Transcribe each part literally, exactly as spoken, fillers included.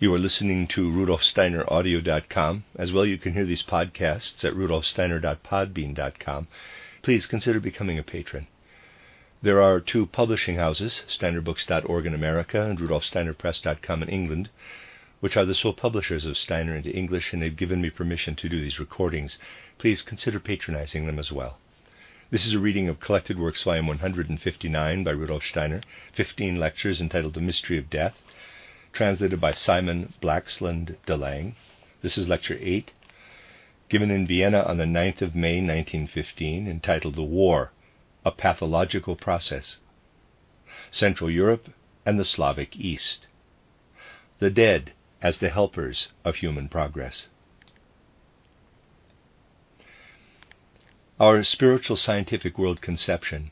You are listening to Rudolf Steiner Audio dot com. As well, you can hear these podcasts at Rudolf Steiner dot Podbean dot com. Please consider becoming a patron. There are two publishing houses, Steiner Books dot org in America and Rudolf Steiner Press dot com in England, which are the sole publishers of Steiner into English, and they've given me permission to do these recordings. Please consider patronizing them as well. This is a reading of Collected Works, Volume one hundred fifty-nine by Rudolf Steiner, fifteen lectures entitled The Mystery of Death, translated by Simon Blaxland DeLange. This is Lecture eight, given in Vienna on the ninth of May nineteen fifteen, entitled The War, a Pathological Process, Central Europe and the Slavic East, the Dead as the Helpers of Human Progress. Our spiritual scientific world conception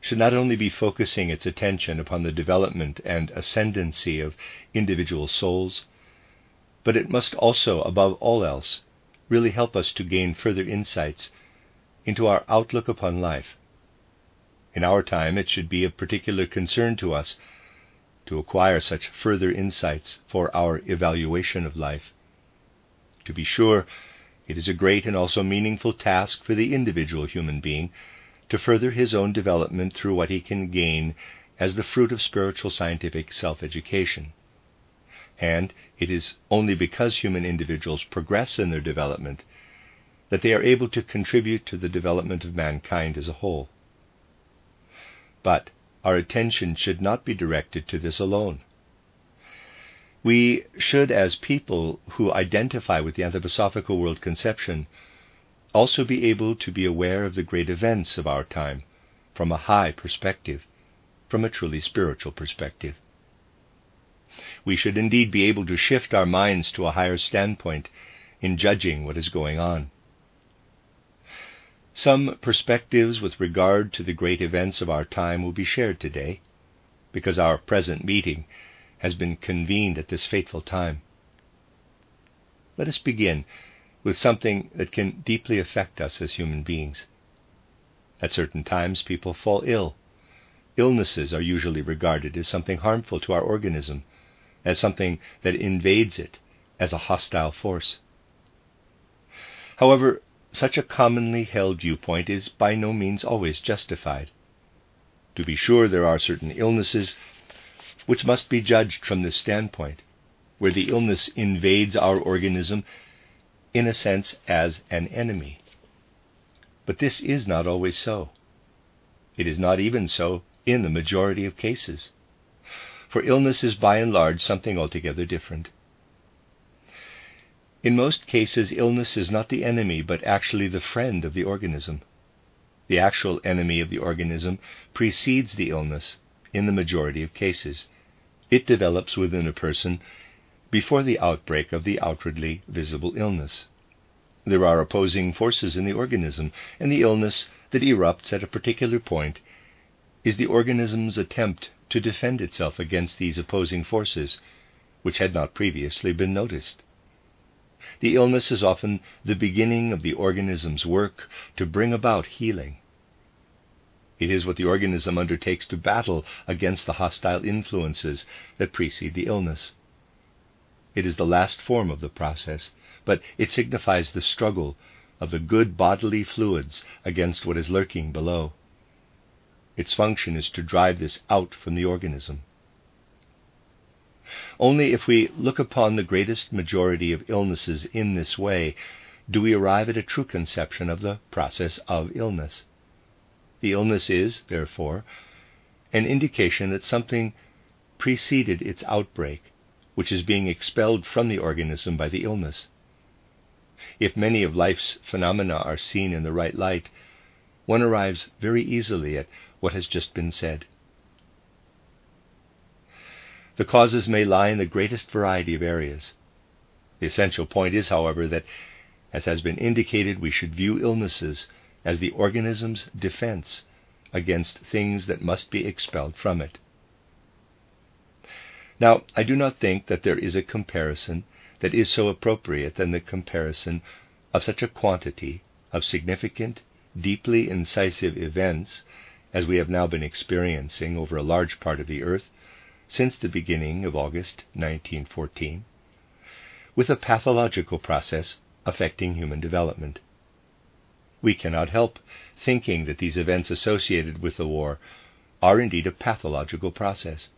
should not only be focusing its attention upon the development and ascendancy of individual souls, but it must also, above all else, really help us to gain further insights into our outlook upon life. In our time, it should be of particular concern to us to acquire such further insights for our evaluation of life. To be sure, it is a great and also meaningful task for the individual human being to further his own development through what he can gain as the fruit of spiritual scientific self-education. And it is only because human individuals progress in their development that they are able to contribute to the development of mankind as a whole. But our attention should not be directed to this alone. We should, as people who identify with the anthroposophical world conception, also be able to be aware of the great events of our time from a high perspective, from a truly spiritual perspective. We should indeed be able to shift our minds to a higher standpoint in judging what is going on. Some perspectives with regard to the great events of our time will be shared today, because our present meeting has been convened at this fateful time. Let us begin with something that can deeply affect us as human beings. At certain times, people fall ill. Illnesses are usually regarded as something harmful to our organism, as something that invades it, as a hostile force. However, such a commonly held viewpoint is by no means always justified. To be sure, there are certain illnesses which must be judged from this standpoint, where the illness invades our organism in a sense as an enemy. But this is not always so. It is not even so in the majority of cases, for illness is by and large something altogether different. In most cases, illness is not the enemy, but actually the friend of the organism. The actual enemy of the organism precedes the illness in the majority of cases. It develops within a person before the outbreak of the outwardly visible illness. There are opposing forces in the organism, and the illness that erupts at a particular point is the organism's attempt to defend itself against these opposing forces, which had not previously been noticed. The illness is often the beginning of the organism's work to bring about healing. It is what the organism undertakes to battle against the hostile influences that precede the illness. It is the last form of the process, but it signifies the struggle of the good bodily fluids against what is lurking below. Its function is to drive this out from the organism. Only if we look upon the greatest majority of illnesses in this way do we arrive at a true conception of the process of illness. The illness is, therefore, an indication that something preceded its outbreak, which is being expelled from the organism by the illness. If many of life's phenomena are seen in the right light, one arrives very easily at what has just been said. The causes may lie in the greatest variety of areas. The essential point is, however, that, as has been indicated, we should view illnesses as the organism's defense against things that must be expelled from it. Now, I do not think that there is a comparison that is so appropriate than the comparison of such a quantity of significant, deeply incisive events as we have now been experiencing over a large part of the earth, since the beginning of August nineteen fourteen, with a pathological process affecting human development. We cannot help thinking that these events associated with the war are indeed a pathological process.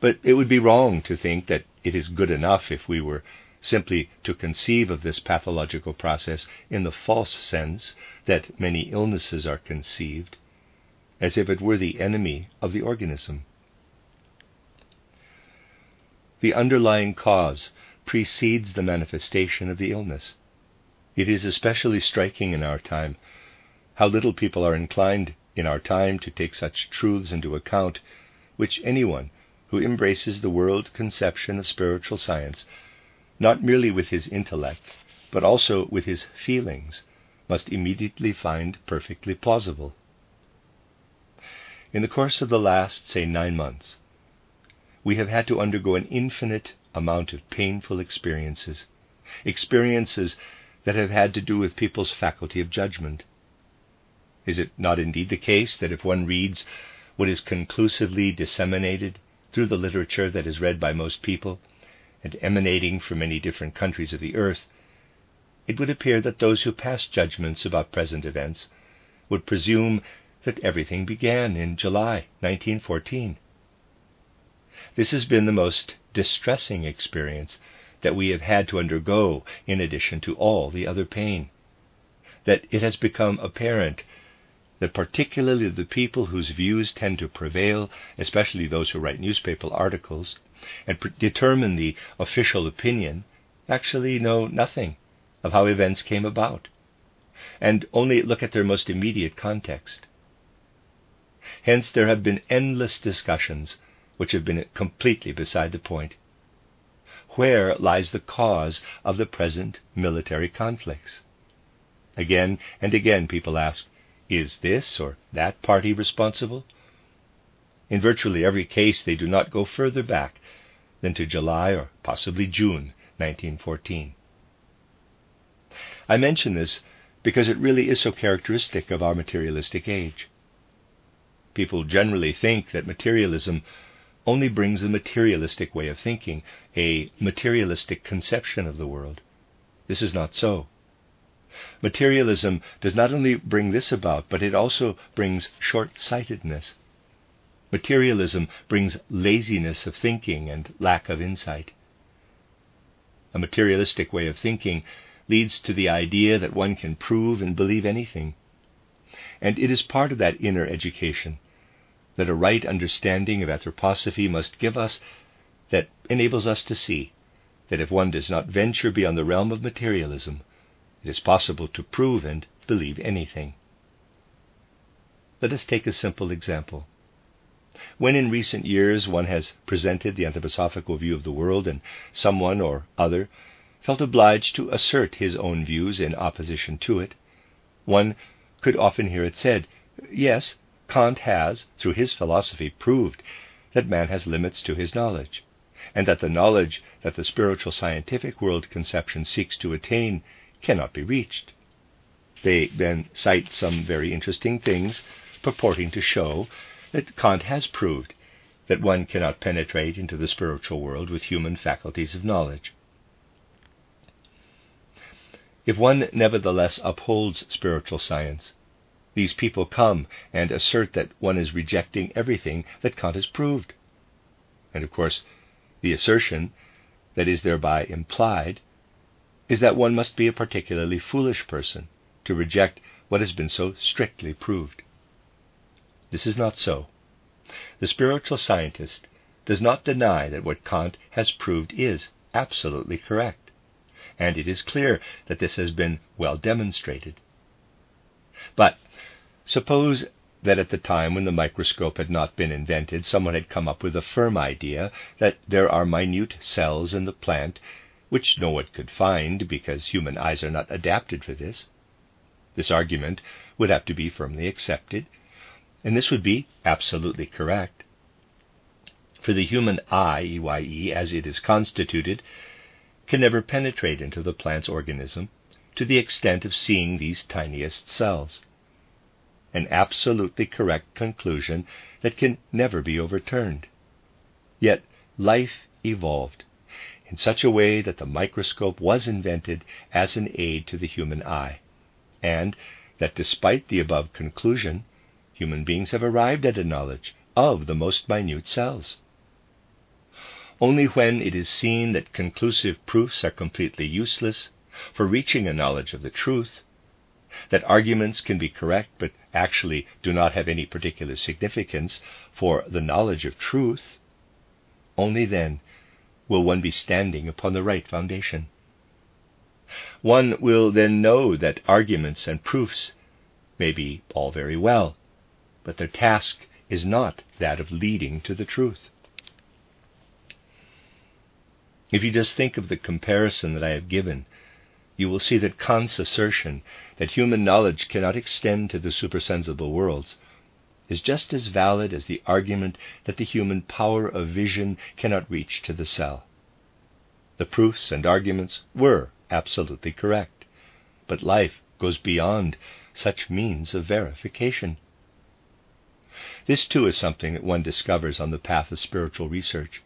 But it would be wrong to think that it is good enough if we were simply to conceive of this pathological process in the false sense that many illnesses are conceived, as if it were the enemy of the organism. The underlying cause precedes the manifestation of the illness. It is especially striking in our time how little people are inclined in our time to take such truths into account, which anyone who embraces the world conception of spiritual science, not merely with his intellect, but also with his feelings, must immediately find perfectly plausible. In the course of the last, say, nine months, we have had to undergo an infinite amount of painful experiences, experiences that have had to do with people's faculty of judgment. Is it not indeed the case that if one reads what is conclusively disseminated through the literature that is read by most people, and emanating from many different countries of the earth, it would appear that those who pass judgments about present events would presume that everything began in July nineteen fourteen. This has been the most distressing experience that we have had to undergo, in addition to all the other pain, that it has become apparent that particularly the people whose views tend to prevail, especially those who write newspaper articles, and pre- determine the official opinion, actually know nothing of how events came about, and only look at their most immediate context. Hence there have been endless discussions which have been completely beside the point. Where lies the cause of the present military conflicts? Again and again people ask, is this or that party responsible? In virtually every case they do not go further back than to July or possibly June nineteen fourteen. I mention this because it really is so characteristic of our materialistic age. People generally think that materialism only brings a materialistic way of thinking, a materialistic conception of the world. This is not so. Materialism does not only bring this about, but it also brings short-sightedness. Materialism brings laziness of thinking and lack of insight. A materialistic way of thinking leads to the idea that one can prove and believe anything. And it is part of that inner education that a right understanding of anthroposophy must give us that enables us to see that if one does not venture beyond the realm of materialism, it is possible to prove and believe anything. Let us take a simple example. When in recent years one has presented the anthroposophical view of the world and someone or other felt obliged to assert his own views in opposition to it, one could often hear it said, yes, Kant has, through his philosophy, proved that man has limits to his knowledge, and that the knowledge that the spiritual scientific world conception seeks to attain cannot be reached. They then cite some very interesting things purporting to show that Kant has proved that one cannot penetrate into the spiritual world with human faculties of knowledge. If one nevertheless upholds spiritual science, these people come and assert that one is rejecting everything that Kant has proved. And of course, the assertion that is thereby implied is that one must be a particularly foolish person to reject what has been so strictly proved. This is not so. The spiritual scientist does not deny that what Kant has proved is absolutely correct, and it is clear that this has been well demonstrated. But suppose that at the time when the microscope had not been invented, someone had come up with a firm idea that there are minute cells in the plant which no one could find because human eyes are not adapted for this. This argument would have to be firmly accepted, and this would be absolutely correct. For the human eye, E Y E, as it is constituted, can never penetrate into the plant's organism to the extent of seeing these tiniest cells. An absolutely correct conclusion that can never be overturned. Yet life evolved in such a way that the microscope was invented as an aid to the human eye, and that despite the above conclusion, human beings have arrived at a knowledge of the most minute cells. Only when it is seen that conclusive proofs are completely useless for reaching a knowledge of the truth, that arguments can be correct but actually do not have any particular significance for the knowledge of truth, only then will one be standing upon the right foundation. One will then know that arguments and proofs may be all very well, but their task is not that of leading to the truth. If you just think of the comparison that I have given, you will see that Kant's assertion that human knowledge cannot extend to the supersensible worlds is just as valid as the argument that the human power of vision cannot reach to the cell. The proofs and arguments were absolutely correct, but life goes beyond such means of verification. This too is something that one discovers on the path of spiritual research,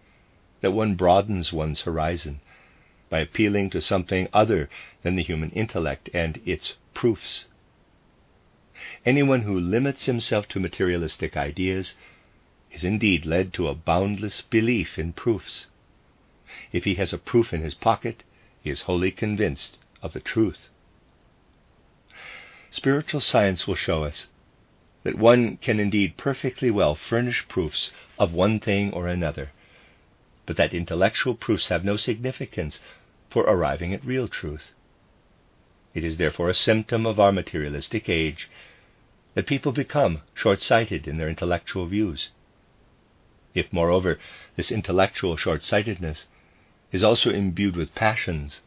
that one broadens one's horizon by appealing to something other than the human intellect and its proofs. Anyone who limits himself to materialistic ideas is indeed led to a boundless belief in proofs. If he has a proof in his pocket, he is wholly convinced of the truth. Spiritual science will show us that one can indeed perfectly well furnish proofs of one thing or another, but that intellectual proofs have no significance for arriving at real truth. It is therefore a symptom of our materialistic age that people become short-sighted in their intellectual views. If, moreover, this intellectual short-sightedness is also imbued with passions,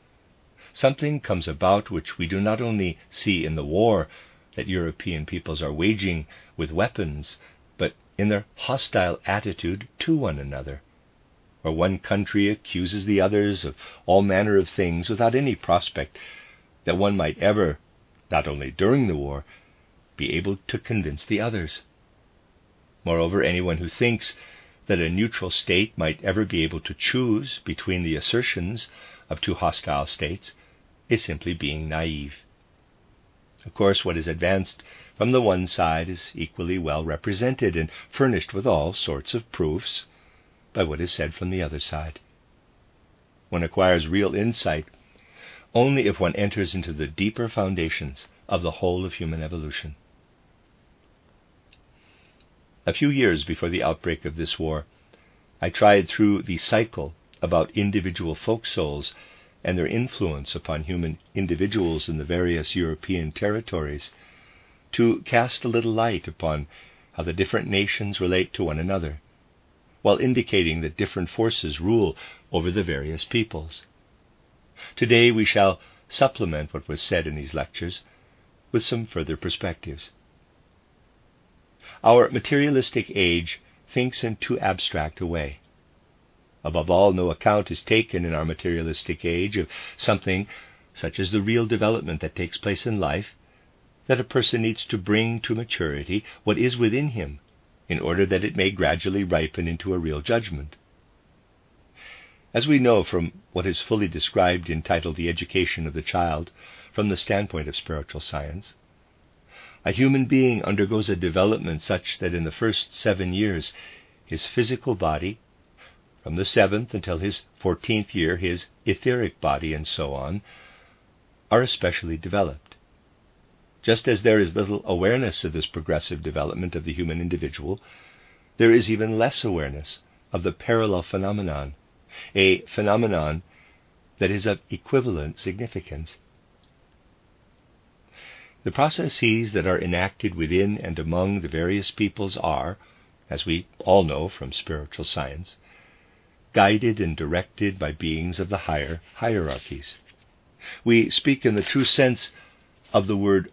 something comes about which we do not only see in the war that European peoples are waging with weapons, but in their hostile attitude to one another, where one country accuses the others of all manner of things without any prospect that one might ever, not only during the war, be able to convince the others. Moreover, anyone who thinks that a neutral state might ever be able to choose between the assertions of two hostile states is simply being naive. Of course, what is advanced from the one side is equally well represented and furnished with all sorts of proofs by what is said from the other side. One acquires real insight only if one enters into the deeper foundations of the whole of human evolution. A few years before the outbreak of this war, I tried through the cycle about individual folk souls and their influence upon human individuals in the various European territories to cast a little light upon how the different nations relate to one another, while indicating that different forces rule over the various peoples. Today we shall supplement what was said in these lectures with some further perspectives. Our materialistic age thinks in too abstract a way. Above all, no account is taken in our materialistic age of something such as the real development that takes place in life, that a person needs to bring to maturity what is within him, in order that it may gradually ripen into a real judgment. As we know from what is fully described entitled The Education of the Child, from the standpoint of spiritual science, a human being undergoes a development such that in the first seven years his physical body, from the seventh until his fourteenth year his etheric body, and so on, are especially developed. Just as there is little awareness of this progressive development of the human individual, there is even less awareness of the parallel phenomenon, a phenomenon that is of equivalent significance. The processes that are enacted within and among the various peoples are, as we all know from spiritual science, guided and directed by beings of the higher hierarchies. We speak in the true sense of the word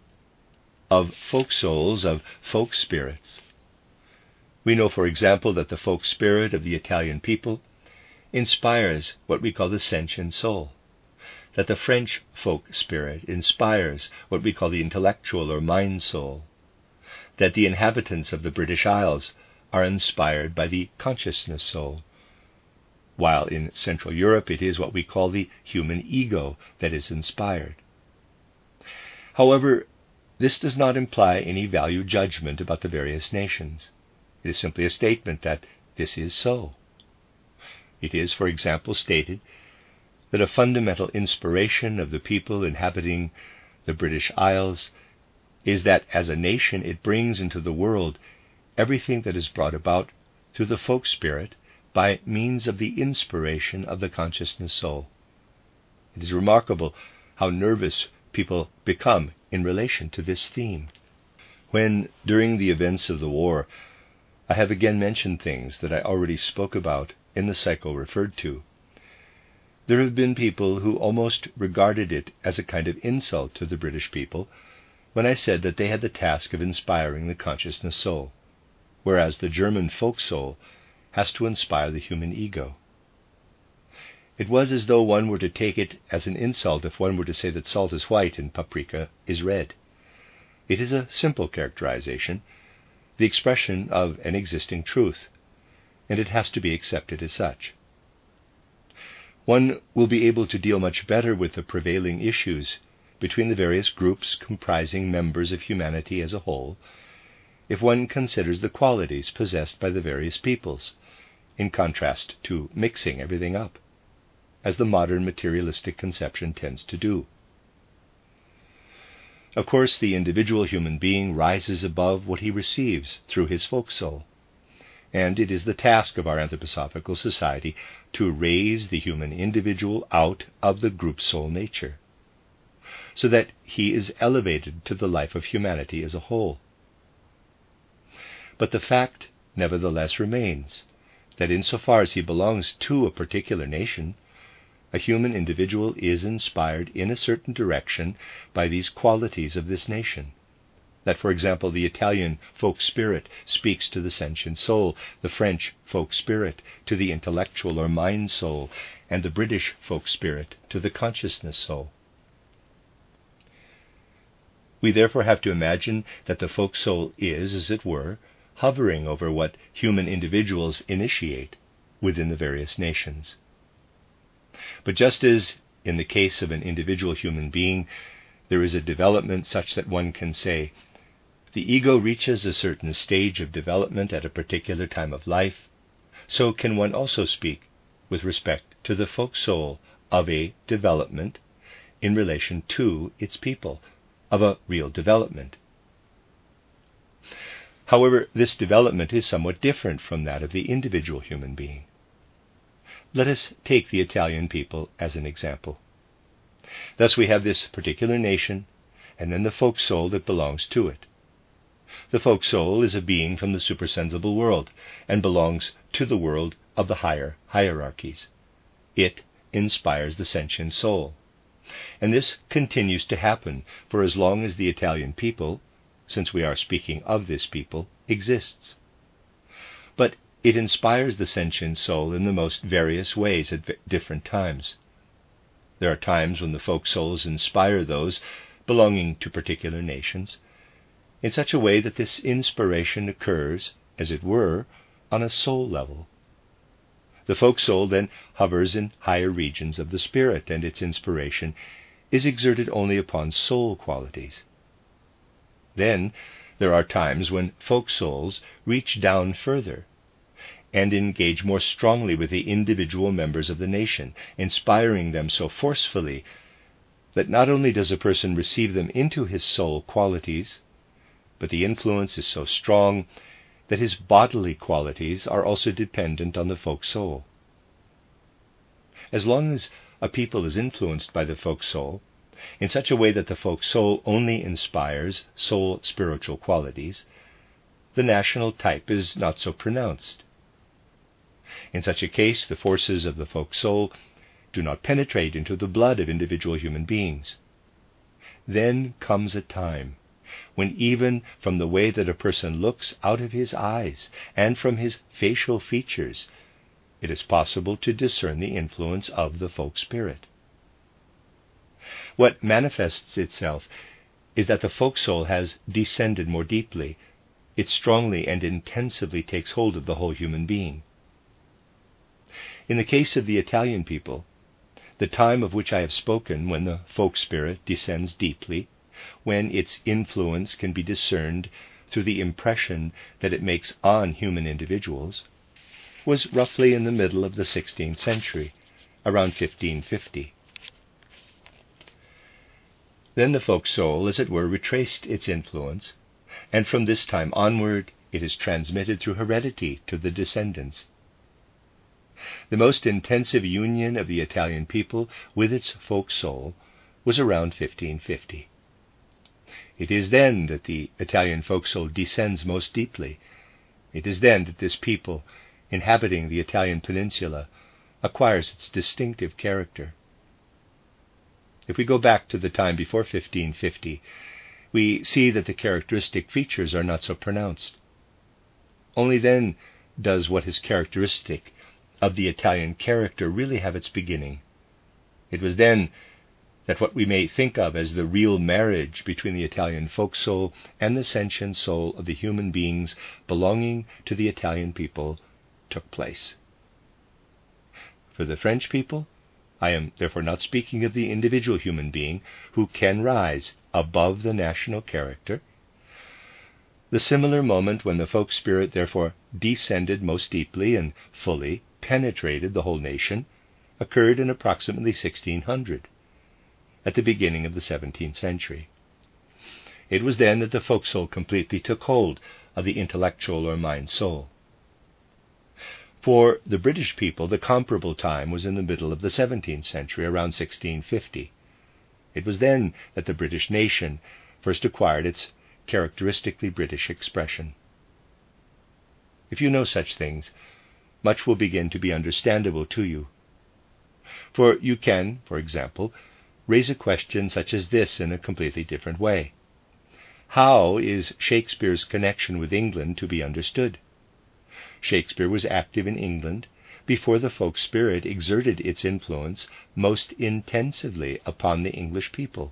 of folk souls, of folk spirits. We know, for example, that the folk spirit of the Italian people inspires what we call the sentient soul, that the French folk spirit inspires what we call the intellectual or mind soul, that the inhabitants of the British Isles are inspired by the consciousness soul, while in Central Europe it is what we call the human ego that is inspired. However, this does not imply any value judgment about the various nations. It is simply a statement that this is so. It is, for example, stated that a fundamental inspiration of the people inhabiting the British Isles is that as a nation it brings into the world everything that is brought about through the folk spirit by means of the inspiration of the consciousness soul. It is remarkable how nervous people become in relation to this theme. When, during the events of the war, I have again mentioned things that I already spoke about in the cycle referred to, there have been people who almost regarded it as a kind of insult to the British people when I said that they had the task of inspiring the consciousness soul, whereas the German folk soul has to inspire the human ego. It was as though one were to take it as an insult if one were to say that salt is white and paprika is red. It is a simple characterization, the expression of an existing truth, and it has to be accepted as such. One will be able to deal much better with the prevailing issues between the various groups comprising members of humanity as a whole if one considers the qualities possessed by the various peoples, in contrast to mixing everything up, as the modern materialistic conception tends to do. Of course, the individual human being rises above what he receives through his folk soul, and it is the task of our anthroposophical society to raise the human individual out of the group soul nature, so that he is elevated to the life of humanity as a whole. But the fact nevertheless remains that insofar as he belongs to a particular nation, a human individual is inspired in a certain direction by these qualities of this nation. That, for example, the Italian folk spirit speaks to the sentient soul, the French folk spirit to the intellectual or mind soul, and the British folk spirit to the consciousness soul. We therefore have to imagine that the folk soul is, as it were, hovering over what human individuals initiate within the various nations. But just as, in the case of an individual human being, there is a development such that one can say, the ego reaches a certain stage of development at a particular time of life, so can one also speak with respect to the folk soul of a development in relation to its people, of a real development. However, this development is somewhat different from that of the individual human being. Let us take the Italian people as an example. Thus we have this particular nation, and then the folk soul that belongs to it. The folk soul is a being from the supersensible world, and belongs to the world of the higher hierarchies. It inspires the sentient soul. And this continues to happen for as long as the Italian people, since we are speaking of this people, exists. But it inspires the sentient soul in the most various ways at different times. There are times when the folk souls inspire those belonging to particular nations in such a way that this inspiration occurs, as it were, on a soul level. The folk soul then hovers in higher regions of the spirit, and its inspiration is exerted only upon soul qualities. Then there are times when folk souls reach down further and engage more strongly with the individual members of the nation, inspiring them so forcefully that not only does a person receive them into his soul qualities, but the influence is so strong that his bodily qualities are also dependent on the folk soul. As long as a people is influenced by the folk soul in such a way that the folk soul only inspires soul spiritual qualities, the national type is not so pronounced. In such a case, the forces of the folk soul do not penetrate into the blood of individual human beings. Then comes a time when even from the way that a person looks out of his eyes and from his facial features, it is possible to discern the influence of the folk spirit. What manifests itself is that the folk soul has descended more deeply. It strongly and intensively takes hold of the whole human being. In the case of the Italian people, the time of which I have spoken, when the folk spirit descends deeply, when its influence can be discerned through the impression that it makes on human individuals, was roughly in the middle of the sixteenth century, around fifteen fifty. Then the folk soul, as it were, retraced its influence, and from this time onward it is transmitted through heredity to the descendants. The most intensive union of the Italian people with its folk soul was around fifteen fifty. It is then that the Italian folk soul descends most deeply. It is then that this people, inhabiting the Italian peninsula, acquires its distinctive character. If we go back to the time before fifteen fifty, we see that the characteristic features are not so pronounced. Only then does what is characteristic of the Italian character really have its beginning. It was then that what we may think of as the real marriage between the Italian folk soul and the sentient soul of the human beings belonging to the Italian people took place. For the French people, I am therefore not speaking of the individual human being who can rise above the national character. The similar moment when the folk spirit therefore descended most deeply and fully penetrated the whole nation occurred in approximately sixteen hundred, at the beginning of the seventeenth century. It was then that the folk soul completely took hold of the intellectual or mind soul. For the British people, the comparable time was in the middle of the seventeenth century, around sixteen fifty. It was then that the British nation first acquired its characteristically British expression. If you know such things, much will begin to be understandable to you. For you can, for example, raise a question such as this in a completely different way. How is Shakespeare's connection with England to be understood? Shakespeare was active in England before the folk spirit exerted its influence most intensively upon the English people.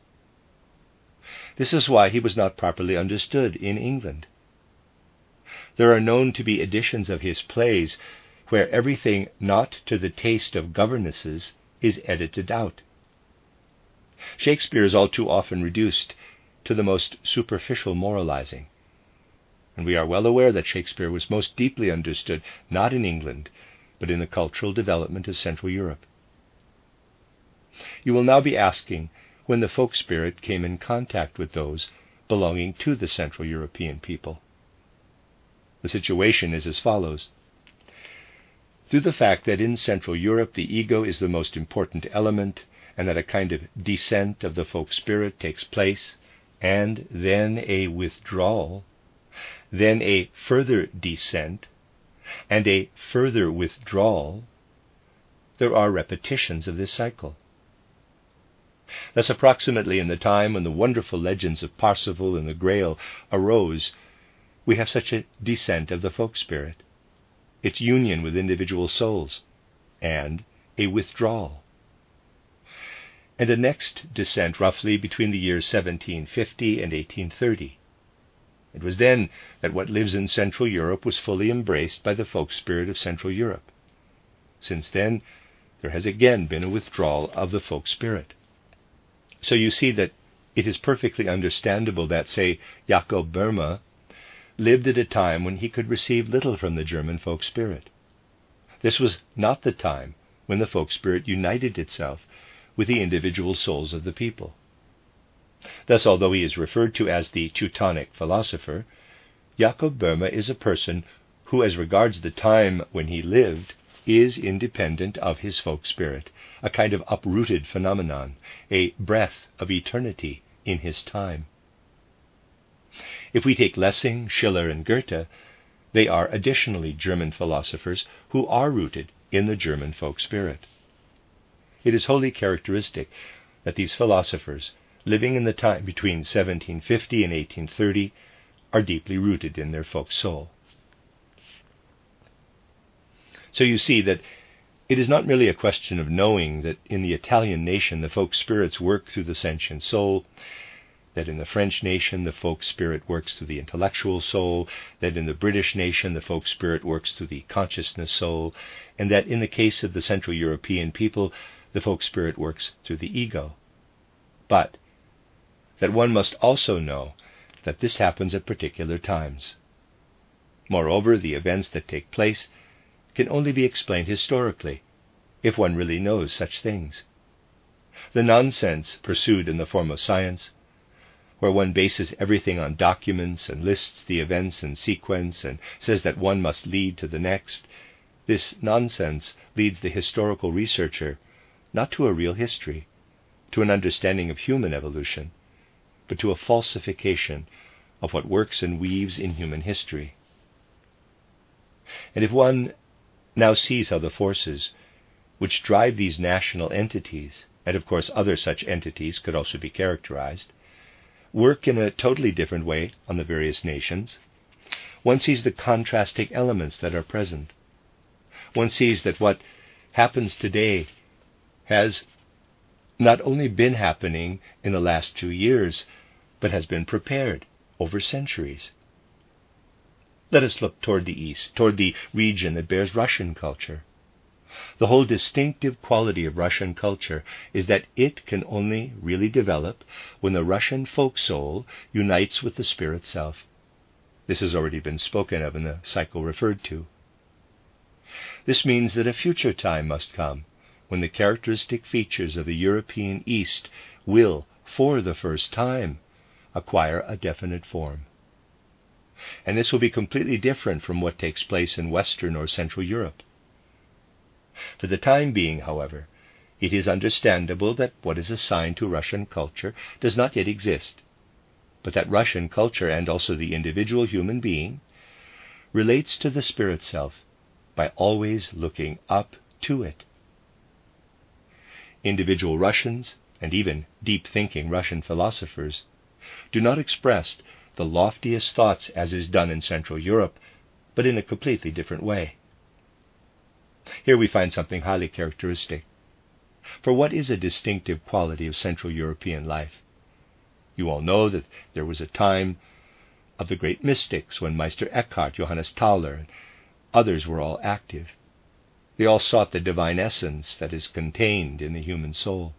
This is why he was not properly understood in England. There are known to be editions of his plays where everything not to the taste of governesses is edited out. Shakespeare is all too often reduced to the most superficial moralizing. And we are well aware that Shakespeare was most deeply understood, not in England, but in the cultural development of Central Europe. You will now be asking when the folk spirit came in contact with those belonging to the Central European people. The situation is as follows. Through the fact that in Central Europe the ego is the most important element, and that a kind of descent of the folk spirit takes place, and then a withdrawal, then a further descent, and a further withdrawal, there are repetitions of this cycle. Thus approximately in the time when the wonderful legends of Parsifal and the Grail arose, we have such a descent of the folk spirit, its union with individual souls, and a withdrawal. And a next descent roughly between the years seventeen fifty and eighteen thirty. It was then that what lives in Central Europe was fully embraced by the folk spirit of Central Europe. Since then, there has again been a withdrawal of the folk spirit. So you see that it is perfectly understandable that, say, Jakob Boehme lived at a time when he could receive little from the German folk spirit. This was not the time when the folk spirit united itself with the individual souls of the people. Thus, although he is referred to as the Teutonic philosopher, Jakob Boehme is a person who, as regards the time when he lived, is independent of his folk spirit, a kind of uprooted phenomenon, a breath of eternity in his time. If we take Lessing, Schiller, and Goethe, they are additionally German philosophers who are rooted in the German folk spirit. It is wholly characteristic that these philosophers, living in the time between seventeen fifty and eighteen thirty, are deeply rooted in their folk soul. So you see that it is not merely a question of knowing that in the Italian nation the folk spirits work through the sentient soul. that in the French nation the folk spirit works through the intellectual soul, that in the British nation the folk spirit works through the consciousness soul, and that in the case of the Central European people the folk spirit works through the ego. But that one must also know that this happens at particular times. Moreover, the events that take place can only be explained historically, if one really knows such things. The nonsense pursued in the form of science, where one bases everything on documents and lists the events in sequence and says that one must lead to the next, this nonsense leads the historical researcher not to a real history, to an understanding of human evolution, but to a falsification of what works and weaves in human history. And if one now sees how the forces which drive these national entities, and of course other such entities could also be characterized, work in a totally different way on the various nations, one sees the contrasting elements that are present. One sees that what happens today has not only been happening in the last two years, but has been prepared over centuries. Let us look toward the east, toward the region that bears Russian culture. The whole distinctive quality of Russian culture is that it can only really develop when the Russian folk soul unites with the spirit self. This has already been spoken of in the cycle referred to. This means that a future time must come when the characteristic features of the European East will, for the first time, acquire a definite form. And this will be completely different from what takes place in Western or Central Europe. For the time being, however, it is understandable that what is assigned to Russian culture does not yet exist, but that Russian culture, and also the individual human being, relates to the spirit self by always looking up to it. Individual Russians, and even deep-thinking Russian philosophers, do not express the loftiest thoughts as is done in Central Europe, but in a completely different way. Here we find something highly characteristic. For what is a distinctive quality of Central European life? You all know that there was a time of the great mystics when Meister Eckhart, Johannes Tauler, and others were all active. They all sought the divine essence that is contained in the human soul.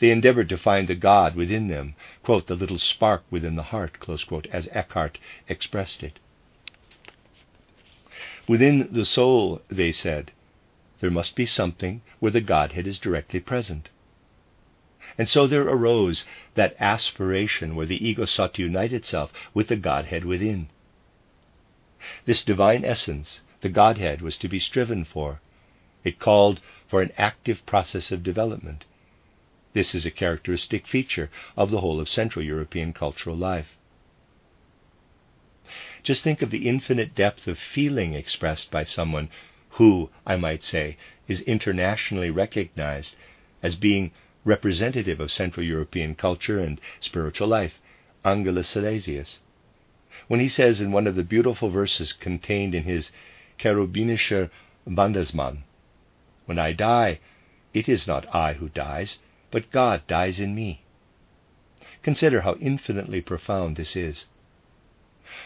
They endeavored to find the God within them, quote, the little spark within the heart, close quote, as Eckhart expressed it. Within the soul, they said, there must be something where the Godhead is directly present. And so there arose that aspiration where the ego sought to unite itself with the Godhead within. This divine essence, the Godhead, was to be striven for. It called for an active process of development. This is a characteristic feature of the whole of Central European cultural life. Just think of the infinite depth of feeling expressed by someone who, I might say, is internationally recognized as being representative of Central European culture and spiritual life, Angelus Silesius, when he says in one of the beautiful verses contained in his Cherubinischer Wandersmann, "When I die, it is not I who dies, but God dies in me." Consider how infinitely profound this is.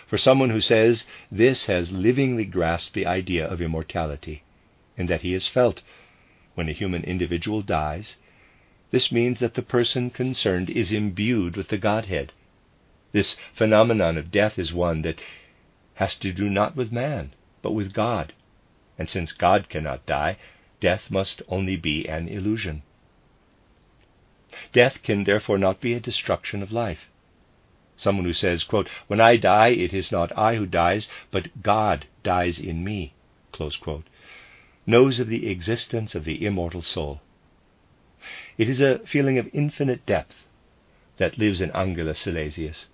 For someone who says this has livingly grasped the idea of immortality, and that he has felt, when a human individual dies, this means that the person concerned is imbued with the Godhead. This phenomenon of death is one that has to do not with man, but with God. And since God cannot die, death must only be an illusion. Death can therefore not be a destruction of life. Someone who says, quote, "When I die, it is not I who dies, but God dies in me," close quote, knows of the existence of the immortal soul. It is a feeling of infinite depth that lives in Angelus Silesius.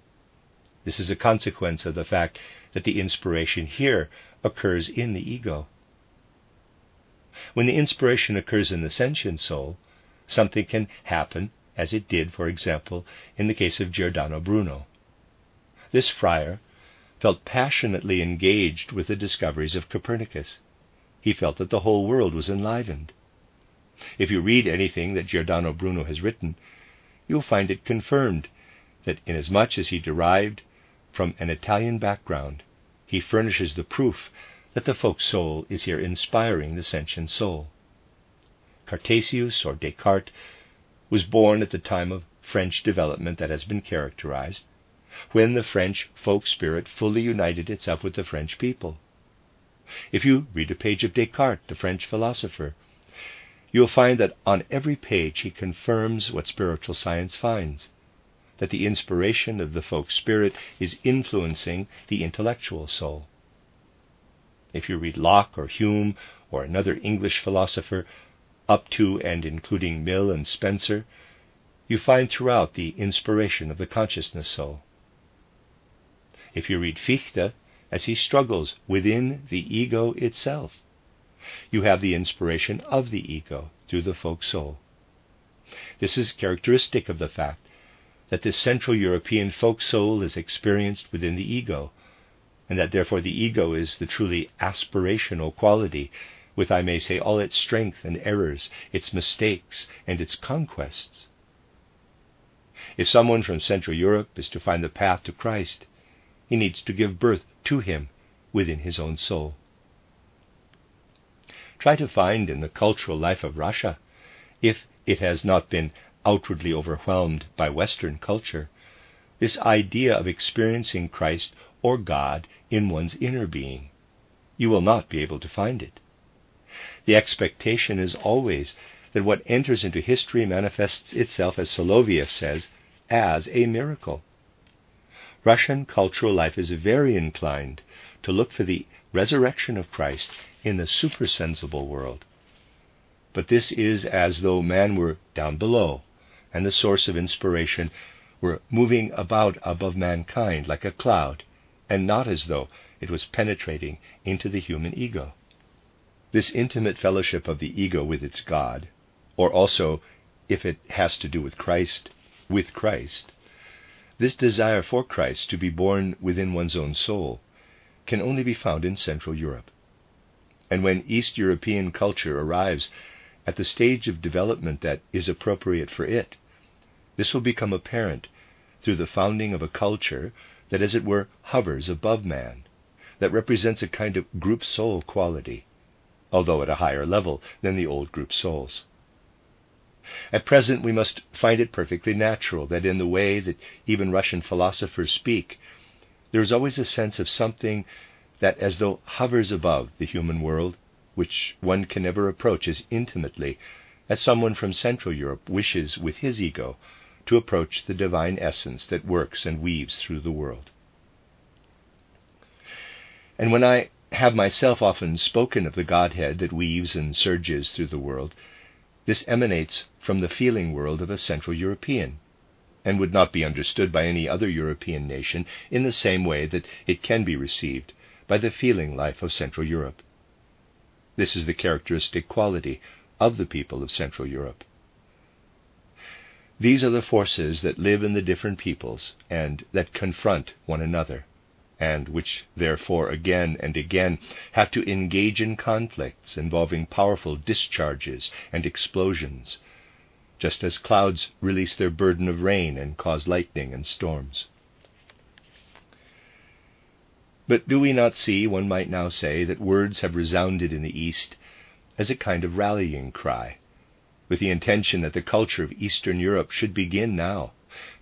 This is a consequence of the fact that the inspiration here occurs in the ego. When the inspiration occurs in the sentient soul, something can happen, as it did, for example, in the case of Giordano Bruno. This friar felt passionately engaged with the discoveries of Copernicus. He felt that the whole world was enlivened. If you read anything that Giordano Bruno has written, you will find it confirmed that inasmuch as he derived from an Italian background, he furnishes the proof that the folk soul is here inspiring the sentient soul. Cartesius, or Descartes, was born at the time of French development that has been characterized, when the French folk spirit fully united itself with the French people. If you read a page of Descartes, the French philosopher, you'll find that on every page he confirms what spiritual science finds, that the inspiration of the folk spirit is influencing the intellectual soul. If you read Locke or Hume or another English philosopher, up to and including Mill and Spencer, you find throughout the inspiration of the consciousness soul. If you read Fichte, as he struggles within the ego itself, you have the inspiration of the ego through the folk soul. This is characteristic of the fact that this Central European folk soul is experienced within the ego, and that therefore the ego is the truly aspirational quality, with, I may say, all its strength and errors, its mistakes and its conquests. If someone from Central Europe is to find the path to Christ, he needs to give birth to him within his own soul. Try to find in the cultural life of Russia, if it has not been outwardly overwhelmed by Western culture, this idea of experiencing Christ or God in one's inner being. You will not be able to find it. The expectation is always that what enters into history manifests itself, as Soloviev says, as a miracle. Russian cultural life is very inclined to look for the resurrection of Christ in the supersensible world. But this is as though man were down below, and the source of inspiration were moving about above mankind like a cloud, and not as though it was penetrating into the human ego. This intimate fellowship of the ego with its God, or also, if it has to do with Christ, with Christ, this desire for Christ to be born within one's own soul can only be found in Central Europe. And when East European culture arrives at the stage of development that is appropriate for it, this will become apparent through the founding of a culture that, as it were, hovers above man, that represents a kind of group soul quality, although at a higher level than the old group souls. At present, we must find it perfectly natural that in the way that even Russian philosophers speak, there is always a sense of something that as though hovers above the human world, which one can never approach as intimately as someone from Central Europe wishes with his ego to approach the divine essence that works and weaves through the world. And when I have myself often spoken of the Godhead that weaves and surges through the world, this emanates from the feeling world of a Central European, and would not be understood by any other European nation in the same way that it can be received by the feeling life of Central Europe. This is the characteristic quality of the people of Central Europe. These are the forces that live in the different peoples and that confront one another, and which therefore again and again have to engage in conflicts involving powerful discharges and explosions, just as clouds release their burden of rain and cause lightning and storms. But do we not see, one might now say, that words have resounded in the East as a kind of rallying cry, with the intention that the culture of Eastern Europe should begin now,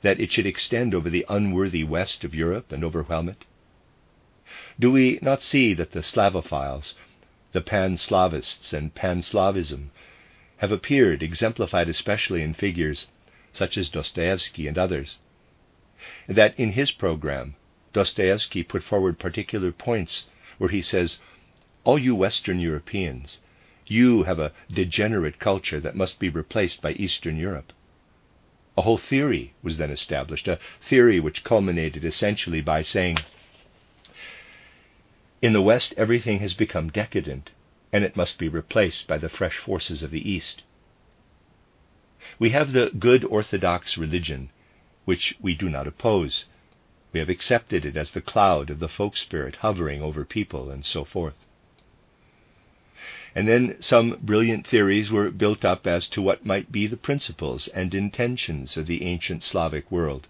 that it should extend over the unworthy West of Europe and overwhelm it? Do we not see that the Slavophiles, the Pan-Slavists and Pan-Slavism, have appeared, exemplified especially in figures such as Dostoevsky and others, that in his program Dostoevsky put forward particular points where he says, "All you Western Europeans, you have a degenerate culture that must be replaced by Eastern Europe." A whole theory was then established, a theory which culminated essentially by saying, in the West, everything has become decadent, and it must be replaced by the fresh forces of the East. We have the good Orthodox religion, which we do not oppose. We have accepted it as the cloud of the folk spirit hovering over people, and so forth. And then some brilliant theories were built up as to what might be the principles and intentions of the ancient Slavic world,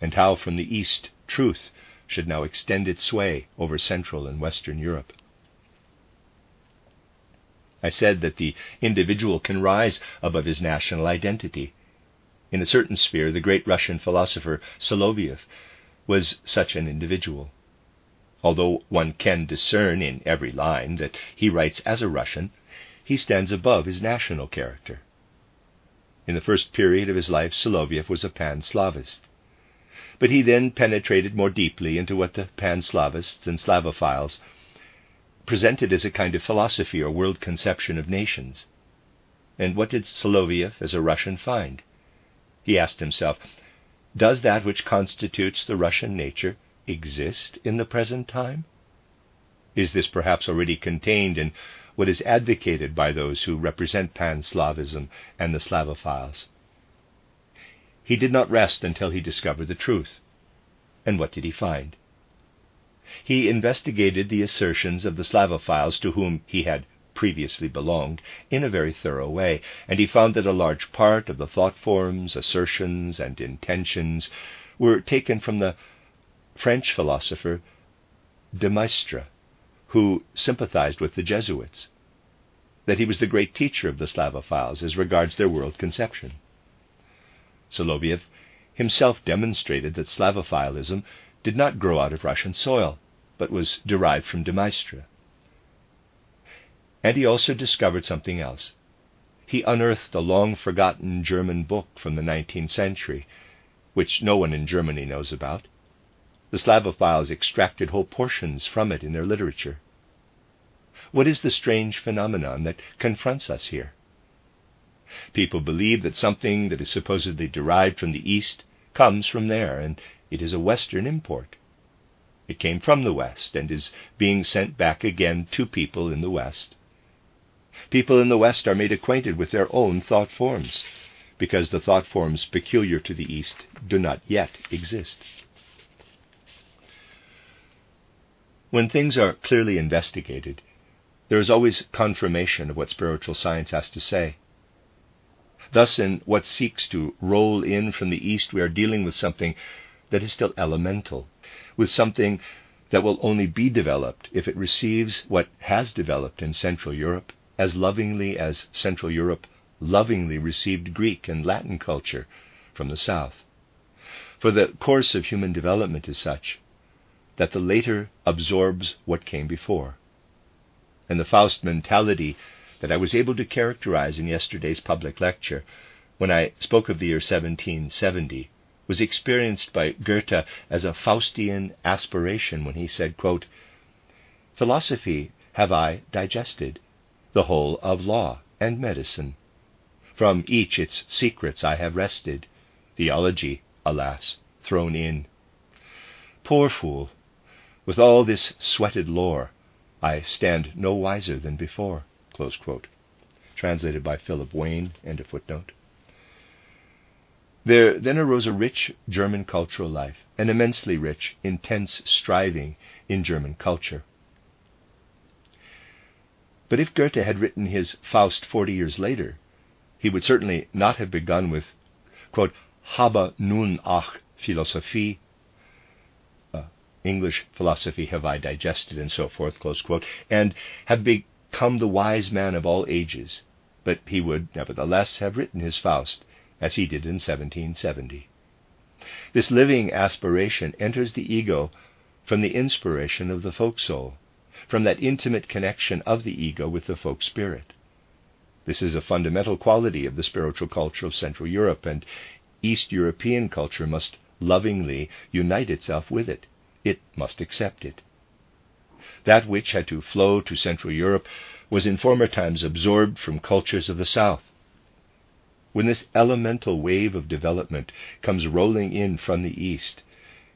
and how from the East truth should now extend its sway over Central and Western Europe. I said that the individual can rise above his national identity. In a certain sphere, the great Russian philosopher Soloviev was such an individual. Although one can discern in every line that he writes as a Russian, he stands above his national character. In the first period of his life, Soloviev was a pan-Slavist. But he then penetrated more deeply into what the pan-Slavists and Slavophiles presented as a kind of philosophy or world conception of nations. And what did Soloviev as a Russian find? He asked himself, does that which constitutes the Russian nature exist in the present time? Is this perhaps already contained in what is advocated by those who represent Pan-Slavism and the Slavophiles? He did not rest until he discovered the truth. And what did he find? He investigated the assertions of the Slavophiles to whom he had previously belonged in a very thorough way, and he found that a large part of the thought forms, assertions, and intentions were taken from the French philosopher de Maistre, who sympathized with the Jesuits, that he was the great teacher of the Slavophiles as regards their world conception. Soloviev himself demonstrated that Slavophilism did not grow out of Russian soil, but was derived from de Maistre. And he also discovered something else. He unearthed a long-forgotten German book from the nineteenth century, which no one in Germany knows about. The Slavophiles extracted whole portions from it in their literature. What is the strange phenomenon that confronts us here? People believe that something that is supposedly derived from the East comes from there, and it is a Western import. It came from the West and is being sent back again to people in the West. People in the West are made acquainted with their own thought forms, because the thought forms peculiar to the East do not yet exist. When things are clearly investigated, there is always confirmation of what spiritual science has to say. Thus, in what seeks to roll in from the East, we are dealing with something that is still elemental, with something that will only be developed if it receives what has developed in Central Europe as lovingly as Central Europe lovingly received Greek and Latin culture from the South. For the course of human development is such that the later absorbs what came before. And the Faust mentality that I was able to characterize in yesterday's public lecture, when I spoke of the year seventeen seventy, was experienced by Goethe as a Faustian aspiration when he said, quote, "Philosophy have I digested, the whole of law and medicine. From each its secrets I have wrested, theology, alas, thrown in. Poor fool, with all this sweated lore, I stand no wiser than before." Close quote. Translated by Philip Wayne, end of footnote. There then arose a rich German cultural life, an immensely rich, intense striving in German culture. But if Goethe had written his Faust forty years later, he would certainly not have begun with, quote, "Habe nun ach Philosophie," uh, English philosophy have I digested, and so forth, close quote, and have become the wise man of all ages, but he would nevertheless have written his Faust as he did in seventeen seventy. This living aspiration enters the ego from the inspiration of the folk soul, from that intimate connection of the ego with the folk spirit. This is a fundamental quality of the spiritual culture of Central Europe, and East European culture must lovingly unite itself with it. It must accept it. That which had to flow to Central Europe was in former times absorbed from cultures of the South. When this elemental wave of development comes rolling in from the East,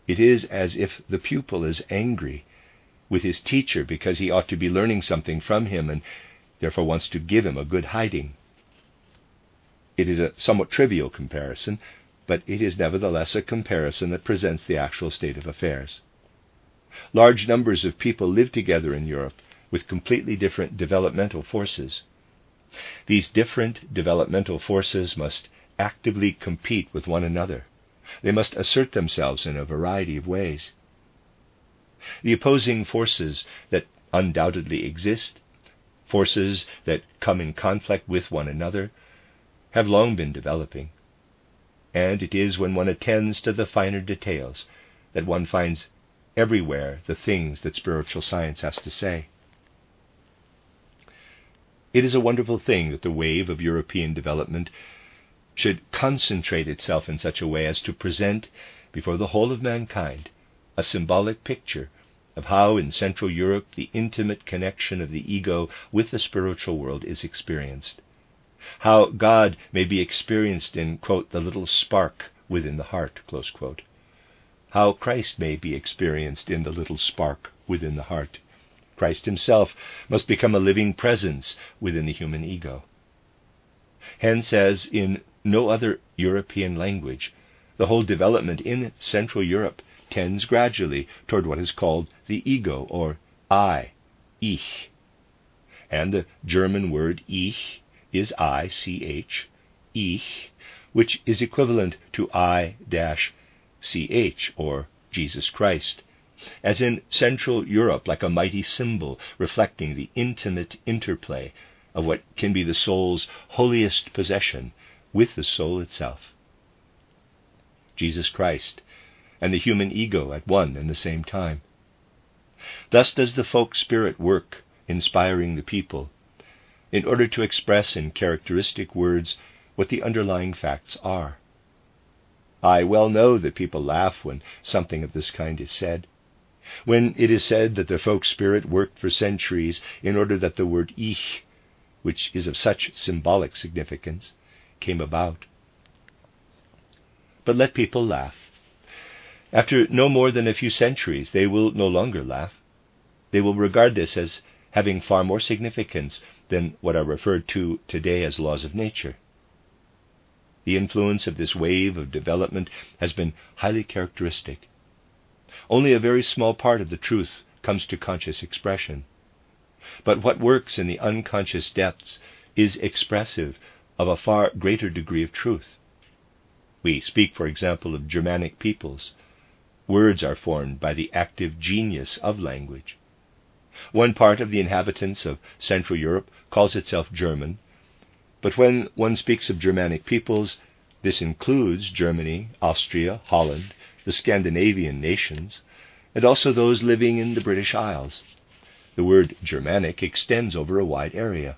it is as if the pupil is angry with his teacher because he ought to be learning something from him and therefore wants to give him a good hiding. It is a somewhat trivial comparison, but it is nevertheless a comparison that presents the actual state of affairs. Large numbers of people live together in Europe with completely different developmental forces. These different developmental forces must actively compete with one another, They must assert themselves in a variety of ways. The opposing forces that undoubtedly exist, forces that come in conflict with one another, have long been developing, and it is when one attends to the finer details that one finds everywhere the things that spiritual science has to say. It is a wonderful thing that the wave of European development should concentrate itself in such a way as to present before the whole of mankind a symbolic picture of how in Central Europe the intimate connection of the ego with the spiritual world is experienced, how God may be experienced in, quote, the little spark within the heart, close quote, how Christ may be experienced in the little spark within the heart. Christ himself must become a living presence within the human ego. Hence, as in no other European language, the whole development in Central Europe tends gradually toward what is called the ego, or I, Ich. And the German word Ich is I C H, Ich, which is equivalent to I C H, or Jesus Christ, as in Central Europe, like a mighty symbol reflecting the intimate interplay of what can be the soul's holiest possession with the soul itself. Jesus Christ and the human ego at one and the same time. Thus does the folk spirit work, inspiring the people, in order to express in characteristic words what the underlying facts are. I well know that people laugh when something of this kind is said. When it is said that the folk spirit worked for centuries in order that the word Ich, which is of such symbolic significance, came about. But let people laugh. After no more than a few centuries, they will no longer laugh. They will regard this as having far more significance than what are referred to today as laws of nature. The influence of this wave of development has been highly characteristic. Only a very small part of the truth comes to conscious expression. But what works in the unconscious depths is expressive of a far greater degree of truth. We speak, for example, of Germanic peoples. Words are formed by the active genius of language. One part of the inhabitants of Central Europe calls itself German, but when one speaks of Germanic peoples, this includes Germany, Austria, Holland, the Scandinavian nations, and also those living in the British Isles. The word Germanic extends over a wide area.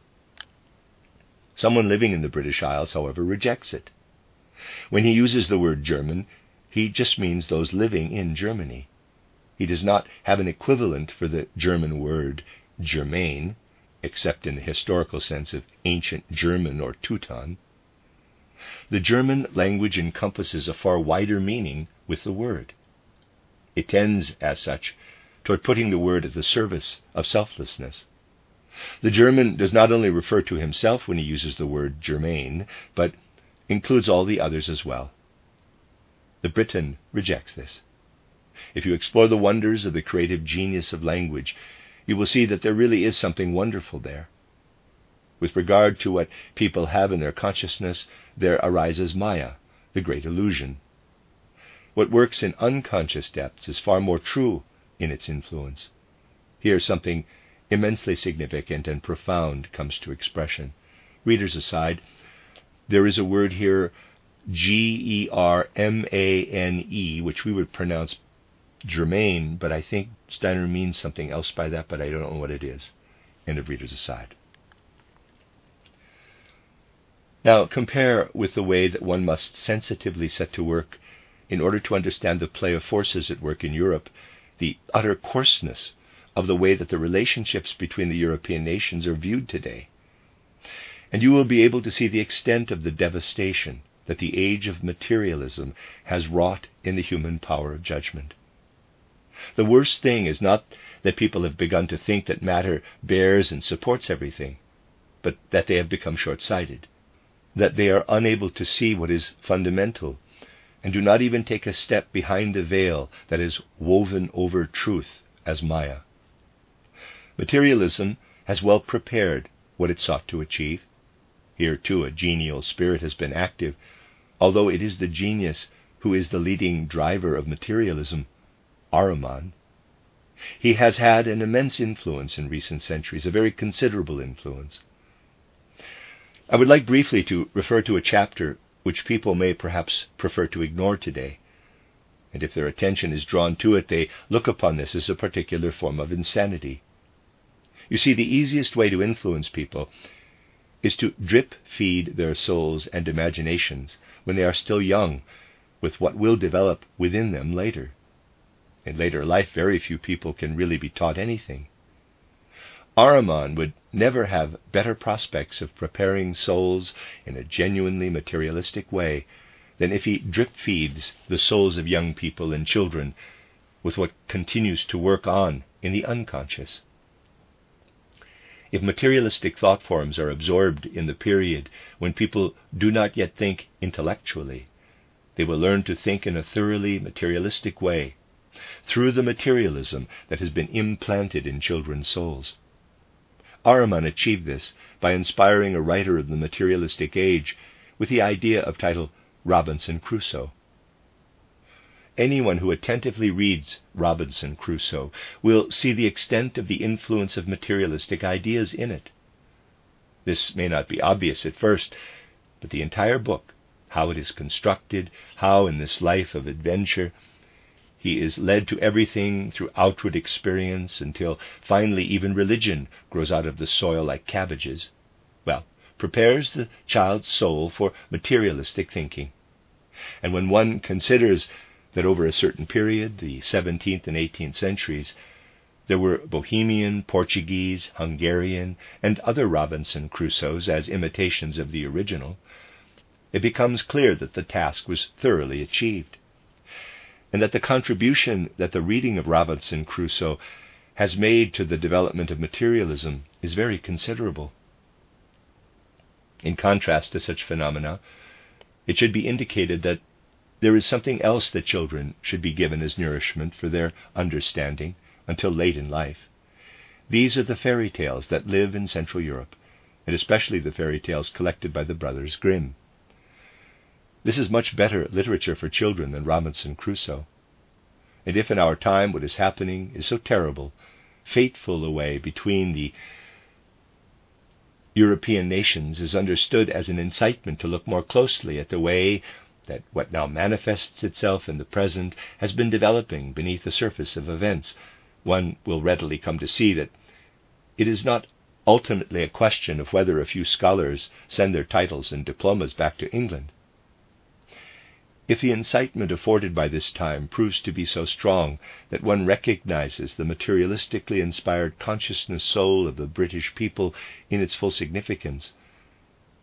Someone living in the British Isles, however, rejects it. When he uses the word German, he just means those living in Germany. He does not have an equivalent for the German word Germain, except in the historical sense of ancient German or Teuton. The German language encompasses a far wider meaning with the word. It tends, as such, toward putting the word at the service of selflessness. The German does not only refer to himself when he uses the word Germain, but includes all the others as well. The Briton rejects this. If you explore the wonders of the creative genius of language, you will see that there really is something wonderful there. With regard to what people have in their consciousness, there arises Maya, the great illusion. What works in unconscious depths is far more true in its influence. Here something immensely significant and profound comes to expression. Readers aside, there is a word here, G E R M A N E, which we would pronounce Germain, but I think Steiner means something else by that, but I don't know what it is. End of readers aside. Now compare with the way that one must sensitively set to work in order to understand the play of forces at work in Europe, the utter coarseness of the way that the relationships between the European nations are viewed today. And you will be able to see the extent of the devastation that the age of materialism has wrought in the human power of judgment. The worst thing is not that people have begun to think that matter bears and supports everything, but that they have become short-sighted, that they are unable to see what is fundamental, and do not even take a step behind the veil that is woven over truth as Maya. Materialism has well prepared what it sought to achieve. Here, too, a genial spirit has been active, although it is the genius who is the leading driver of materialism, Ahriman, he has had an immense influence in recent centuries, a very considerable influence. I would like briefly to refer to a chapter which people may perhaps prefer to ignore today, and if their attention is drawn to it, they look upon this as a particular form of insanity. You see, the easiest way to influence people is to drip-feed their souls and imaginations when they are still young with what will develop within them later. In later life, very few people can really be taught anything. Ahriman would never have better prospects of preparing souls in a genuinely materialistic way than if he drip-feeds the souls of young people and children with what continues to work on in the unconscious. If materialistic thought forms are absorbed in the period when people do not yet think intellectually, they will learn to think in a thoroughly materialistic way, through the materialism that has been implanted in children's souls. Ahriman achieved this by inspiring a writer of the materialistic age with the idea of title Robinson Crusoe. Anyone who attentively reads Robinson Crusoe will see the extent of the influence of materialistic ideas in it. This may not be obvious at first, but the entire book, how it is constructed, how in this life of adventure he is led to everything through outward experience until finally even religion grows out of the soil like cabbages, well, prepares the child's soul for materialistic thinking. And when one considers that over a certain period, the seventeenth and eighteenth centuries, there were Bohemian, Portuguese, Hungarian, and other Robinson Crusoes as imitations of the original, it becomes clear that the task was thoroughly achieved, and that the contribution that the reading of Robinson Crusoe has made to the development of materialism is very considerable. In contrast to such phenomena, it should be indicated that there is something else that children should be given as nourishment for their understanding until late in life. These are the fairy tales that live in Central Europe, and especially the fairy tales collected by the Brothers Grimm. This is much better literature for children than Robinson Crusoe. And if in our time what is happening is so terrible, fateful a way between the European nations is understood as an incitement to look more closely at the way that what now manifests itself in the present has been developing beneath the surface of events, one will readily come to see that it is not ultimately a question of whether a few scholars send their titles and diplomas back to England. If the incitement afforded by this time proves to be so strong that one recognizes the materialistically inspired consciousness soul of the British people in its full significance,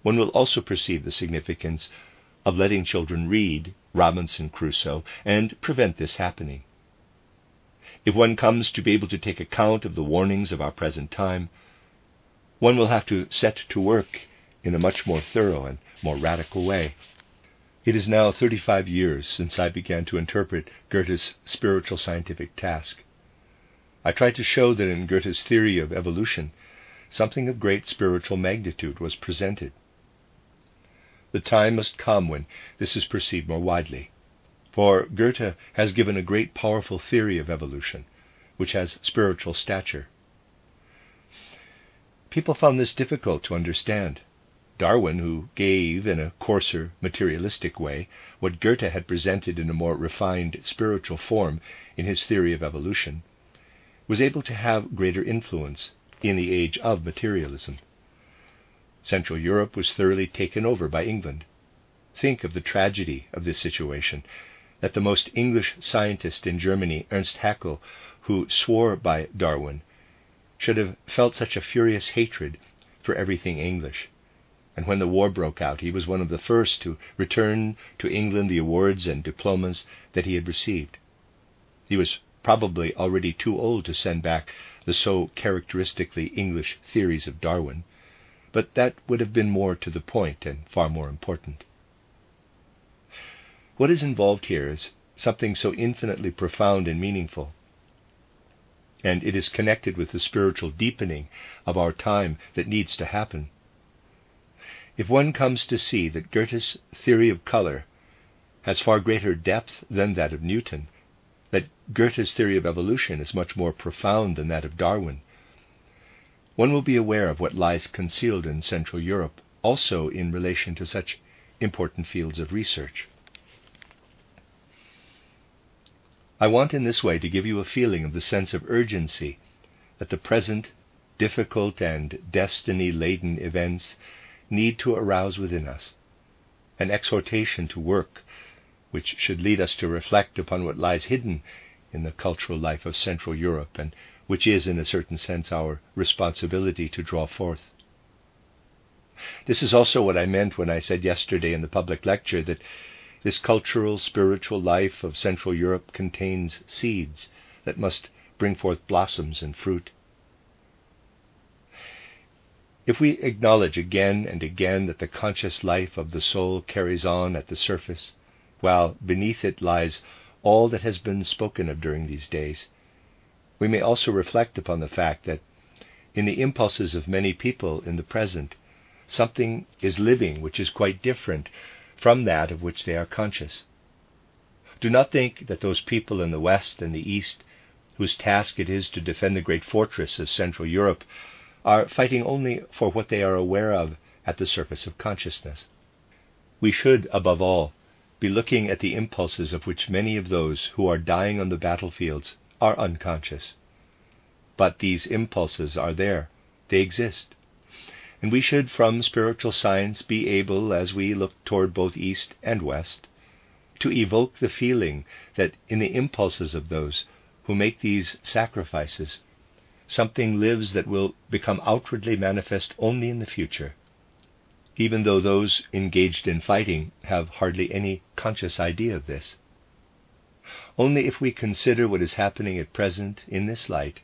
one will also perceive the significance of letting children read Robinson Crusoe and prevent this happening. If one comes to be able to take account of the warnings of our present time, one will have to set to work in a much more thorough and more radical way. It is now thirty-five years since I began to interpret Goethe's spiritual scientific task. I tried to show that in Goethe's theory of evolution, something of great spiritual magnitude was presented. The time must come when this is perceived more widely, for Goethe has given a great powerful theory of evolution, which has spiritual stature. People found this difficult to understand. Darwin, who gave in a coarser, materialistic way what Goethe had presented in a more refined spiritual form in his theory of evolution, was able to have greater influence in the age of materialism. Central Europe was thoroughly taken over by England. Think of the tragedy of this situation, that the most English scientist in Germany, Ernst Haeckel, who swore by Darwin, should have felt such a furious hatred for everything English. And when the war broke out, he was one of the first to return to England the awards and diplomas that he had received. He was probably already too old to send back the so characteristically English theories of Darwin, but that would have been more to the point and far more important. What is involved here is something so infinitely profound and meaningful, and it is connected with the spiritual deepening of our time that needs to happen. If one comes to see that Goethe's theory of color has far greater depth than that of Newton, that Goethe's theory of evolution is much more profound than that of Darwin. One will be aware of what lies concealed in Central Europe, also in relation to such important fields of research. I want in this way to give you a feeling of the sense of urgency that the present difficult and destiny-laden events need to arouse within us, an exhortation to work which should lead us to reflect upon what lies hidden in the cultural life of Central Europe, and which is, in a certain sense, our responsibility to draw forth. This is also what I meant when I said yesterday in the public lecture that this cultural, spiritual life of Central Europe contains seeds that must bring forth blossoms and fruit. If we acknowledge again and again that the conscious life of the soul carries on at the surface, while beneath it lies all that has been spoken of during these days, we may also reflect upon the fact that in the impulses of many people in the present, something is living which is quite different from that of which they are conscious. Do not think that those people in the West and the East, whose task it is to defend the great fortress of Central Europe, are fighting only for what they are aware of at the surface of consciousness. We should, above all, be looking at the impulses of which many of those who are dying on the battlefields are unconscious. But these impulses are there, they exist, and we should from spiritual science be able, as we look toward both East and West, to evoke the feeling that in the impulses of those who make these sacrifices, something lives that will become outwardly manifest only in the future, even though those engaged in fighting have hardly any conscious idea of this. Only if we consider what is happening at present in this light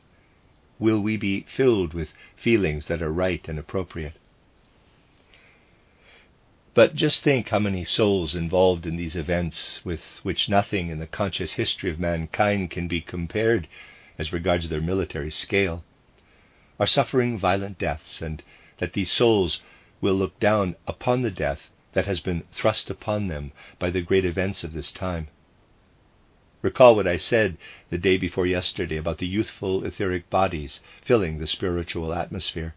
will we be filled with feelings that are right and appropriate. But just think how many souls involved in these events with which nothing in the conscious history of mankind can be compared as regards their military scale, are suffering violent deaths, and that these souls will look down upon the death that has been thrust upon them by the great events of this time. Recall what I said the day before yesterday about the youthful etheric bodies filling the spiritual atmosphere.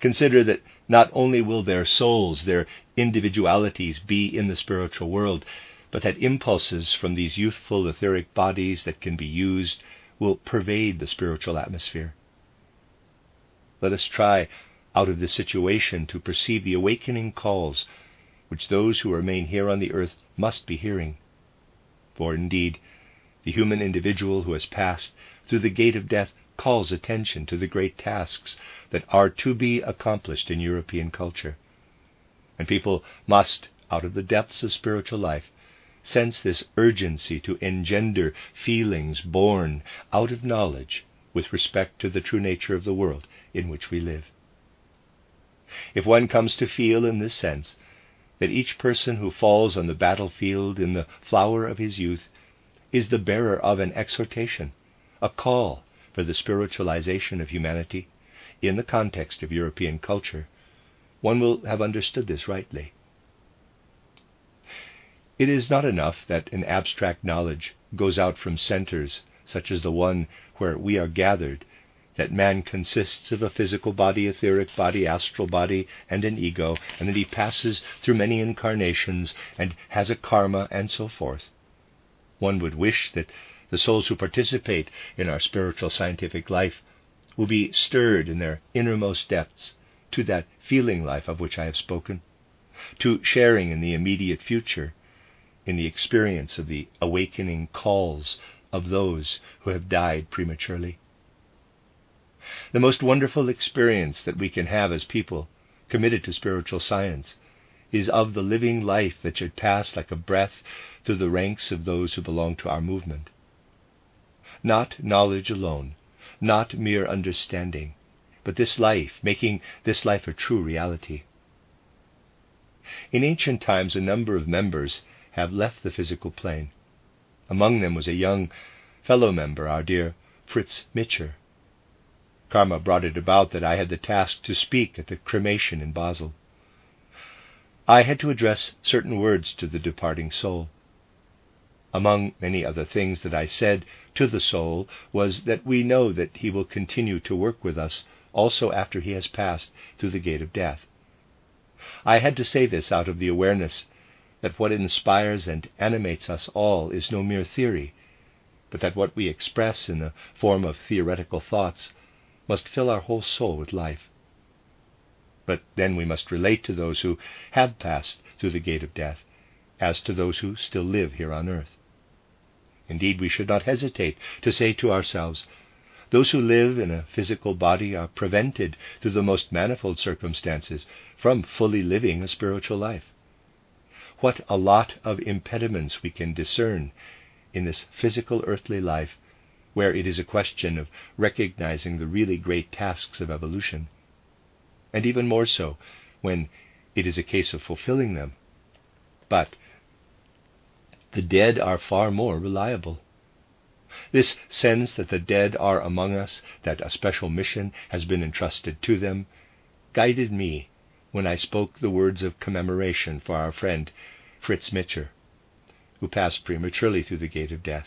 Consider that not only will their souls, their individualities, be in the spiritual world, but that impulses from these youthful etheric bodies that can be used will pervade the spiritual atmosphere. Let us try, out of this situation, to perceive the awakening calls which those who remain here on the earth must be hearing. For indeed, the human individual who has passed through the gate of death calls attention to the great tasks that are to be accomplished in European culture. And people must, out of the depths of spiritual life, sense this urgency to engender feelings born out of knowledge with respect to the true nature of the world in which we live. If one comes to feel in this sense that each person who falls on the battlefield in the flower of his youth is the bearer of an exhortation, a call for the spiritualization of humanity in the context of European culture, one will have understood this rightly. It is not enough that an abstract knowledge goes out from centers such as the one where we are gathered, that man consists of a physical body, etheric body, astral body, and an ego, and that he passes through many incarnations and has a karma, and so forth. One would wish that the souls who participate in our spiritual scientific life will be stirred in their innermost depths to that feeling life of which I have spoken, to sharing in the immediate future, in the experience of the awakening calls of those who have died prematurely. The most wonderful experience that we can have as people committed to spiritual science is of the living life that should pass like a breath through the ranks of those who belong to our movement. Not knowledge alone, not mere understanding, but this life, making this life a true reality. In ancient times, a number of members have left the physical plane. Among them was a young fellow member, our dear Fritz Mitscher. Karma brought it about that I had the task to speak at the cremation in Basel. I had to address certain words to the departing soul. Among many other things that I said to the soul was that we know that he will continue to work with us also after he has passed through the gate of death. I had to say this out of the awareness that what inspires and animates us all is no mere theory, but that what we express in the form of theoretical thoughts must fill our whole soul with life. But then we must relate to those who have passed through the gate of death, as to those who still live here on earth. Indeed, we should not hesitate to say to ourselves, those who live in a physical body are prevented, through the most manifold circumstances, from fully living a spiritual life. What a lot of impediments we can discern in this physical earthly life, where it is a question of recognizing the really great tasks of evolution, and even more so when it is a case of fulfilling them. But the dead are far more reliable. This sense that the dead are among us, that a special mission has been entrusted to them, guided me when I spoke the words of commemoration for our friend Fritz Mitscher, who passed prematurely through the gate of death.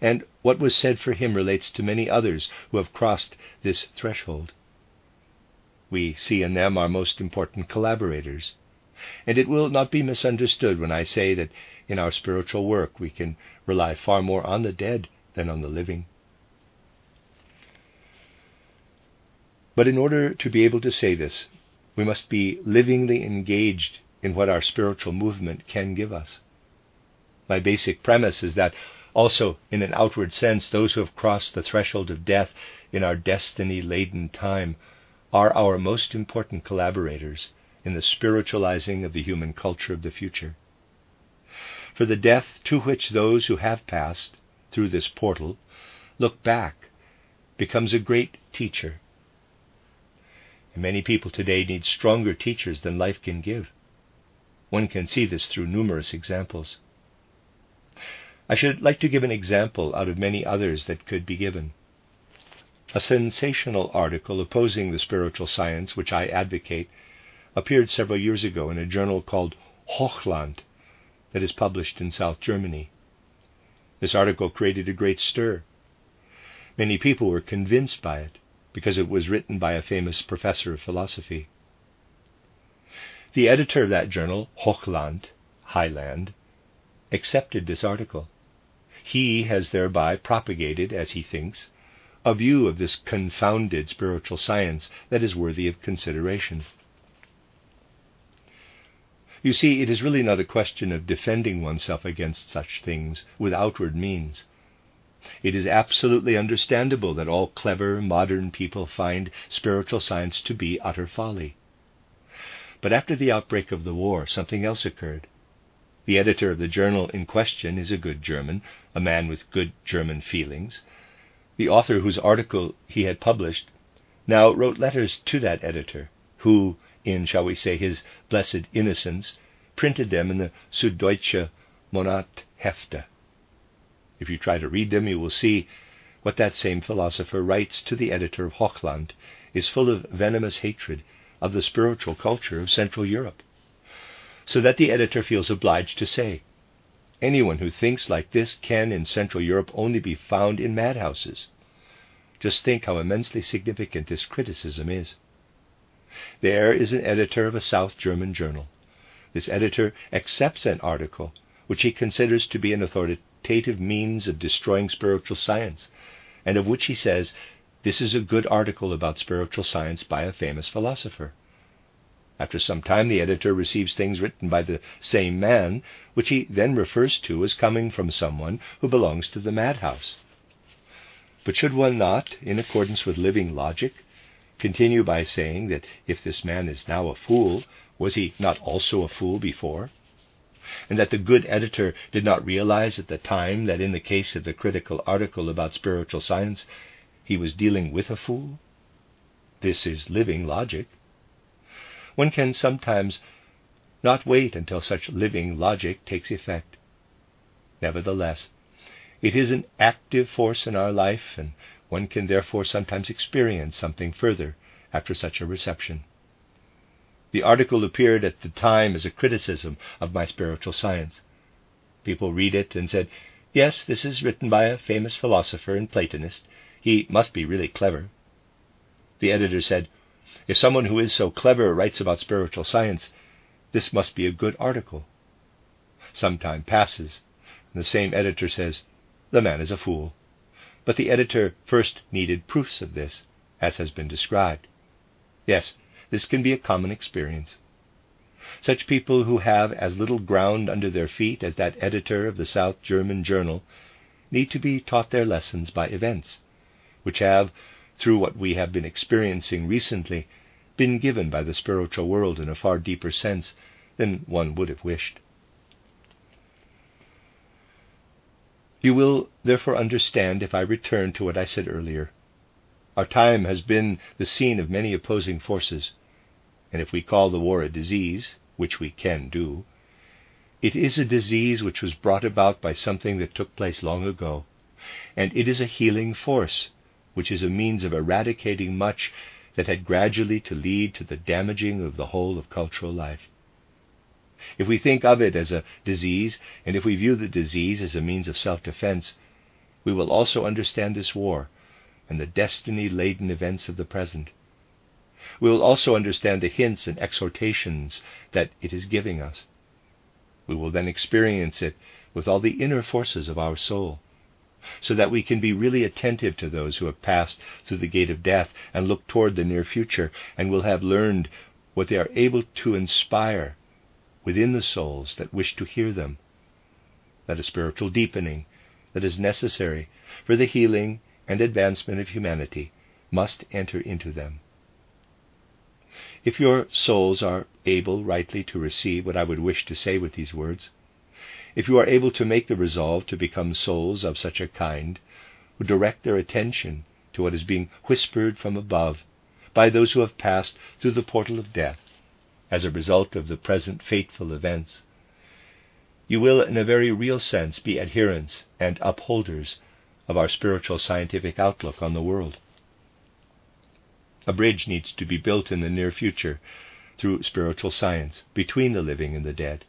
And what was said for him relates to many others who have crossed this threshold. We see in them our most important collaborators, and it will not be misunderstood when I say that in our spiritual work we can rely far more on the dead than on the living. But in order to be able to say this, we must be livingly engaged in what our spiritual movement can give us. My basic premise is that also, in an outward sense, those who have crossed the threshold of death in our destiny-laden time are our most important collaborators in the spiritualizing of the human culture of the future. For the death to which those who have passed through this portal look back becomes a great teacher. And many people today need stronger teachers than life can give. One can see this through numerous examples. I should like to give an example out of many others that could be given. A sensational article opposing the spiritual science which I advocate appeared several years ago in a journal called Hochland that is published in South Germany. This article created a great stir. Many people were convinced by it because it was written by a famous professor of philosophy. The editor of that journal, Hochland, Highland, accepted this article. He has thereby propagated, as he thinks, a view of this confounded spiritual science that is worthy of consideration. You see, it is really not a question of defending oneself against such things with outward means. It is absolutely understandable that all clever, modern people find spiritual science to be utter folly. But after the outbreak of the war, something else occurred. The editor of the journal in question is a good German, a man with good German feelings. The author whose article he had published now wrote letters to that editor, who, in, shall we say, his blessed innocence, printed them in the Süddeutsche Monathefte. If you try to read them, you will see what that same philosopher writes to the editor of Hochland is full of venomous hatred of the spiritual culture of Central Europe, so that the editor feels obliged to say, anyone who thinks like this can in Central Europe only be found in madhouses. Just think how immensely significant this criticism is. There is an editor of a South German journal. This editor accepts an article which he considers to be an authoritative means of destroying spiritual science, and of which he says, this is a good article about spiritual science by a famous philosopher. After some time the editor receives things written by the same man, which he then refers to as coming from someone who belongs to the madhouse. But should one not, in accordance with living logic, continue by saying that if this man is now a fool, was he not also a fool before? And that the good editor did not realize at the time that in the case of the critical article about spiritual science, he was dealing with a fool? This is living logic. One can sometimes not wait until such living logic takes effect. Nevertheless, it is an active force in our life, and one can therefore sometimes experience something further after such a reception. The article appeared at the time as a criticism of my spiritual science. People read it and said, "Yes, this is written by a famous philosopher and Platonist. He must be really clever." The editor said, "If someone who is so clever writes about spiritual science, this must be a good article." Some time passes, and the same editor says, "The man is a fool." But the editor first needed proofs of this, as has been described. Yes, this can be a common experience. Such people who have as little ground under their feet as that editor of the South German Journal need to be taught their lessons by events, which have, through what we have been experiencing recently, been given by the spiritual world in a far deeper sense than one would have wished. You will therefore understand if I return to what I said earlier. Our time has been the scene of many opposing forces, and if we call the war a disease, which we can do, it is a disease which was brought about by something that took place long ago, and it is a healing force, which is a means of eradicating much that had gradually to lead to the damaging of the whole of cultural life. If we think of it as a disease, and if we view the disease as a means of self-defense, we will also understand this war and the destiny-laden events of the present. We will also understand the hints and exhortations that it is giving us. We will then experience it with all the inner forces of our soul, so that we can be really attentive to those who have passed through the gate of death and look toward the near future, and will have learned what they are able to inspire within the souls that wish to hear them, that a spiritual deepening that is necessary for the healing and advancement of humanity must enter into them. If your souls are able rightly to receive what I would wish to say with these words, if you are able to make the resolve to become souls of such a kind, who direct their attention to what is being whispered from above by those who have passed through the portal of death, as a result of the present fateful events, you will in a very real sense be adherents and upholders of our spiritual scientific outlook on the world. A bridge needs to be built in the near future through spiritual science between the living and the dead,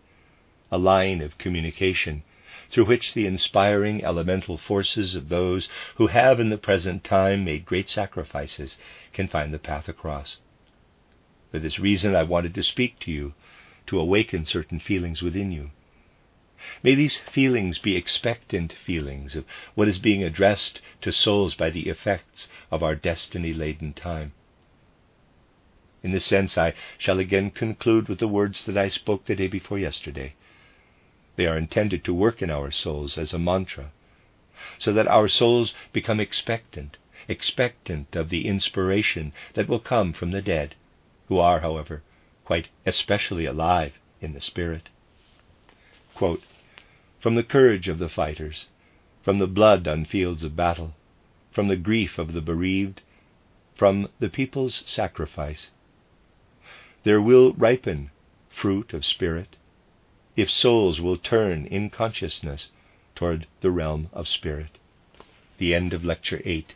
a line of communication through which the inspiring elemental forces of those who have in the present time made great sacrifices can find the path across. For this reason I wanted to speak to you, to awaken certain feelings within you. May these feelings be expectant feelings of what is being addressed to souls by the effects of our destiny-laden time. In this sense I shall again conclude with the words that I spoke the day before yesterday. They are intended to work in our souls as a mantra, so that our souls become expectant, expectant of the inspiration that will come from the dead, who are, however, quite especially alive in the spirit. Quote, "From the courage of the fighters, from the blood on fields of battle, from the grief of the bereaved, from the people's sacrifice, there will ripen fruit of spirit, if souls will turn in consciousness toward the realm of spirit." The end of Lecture eight.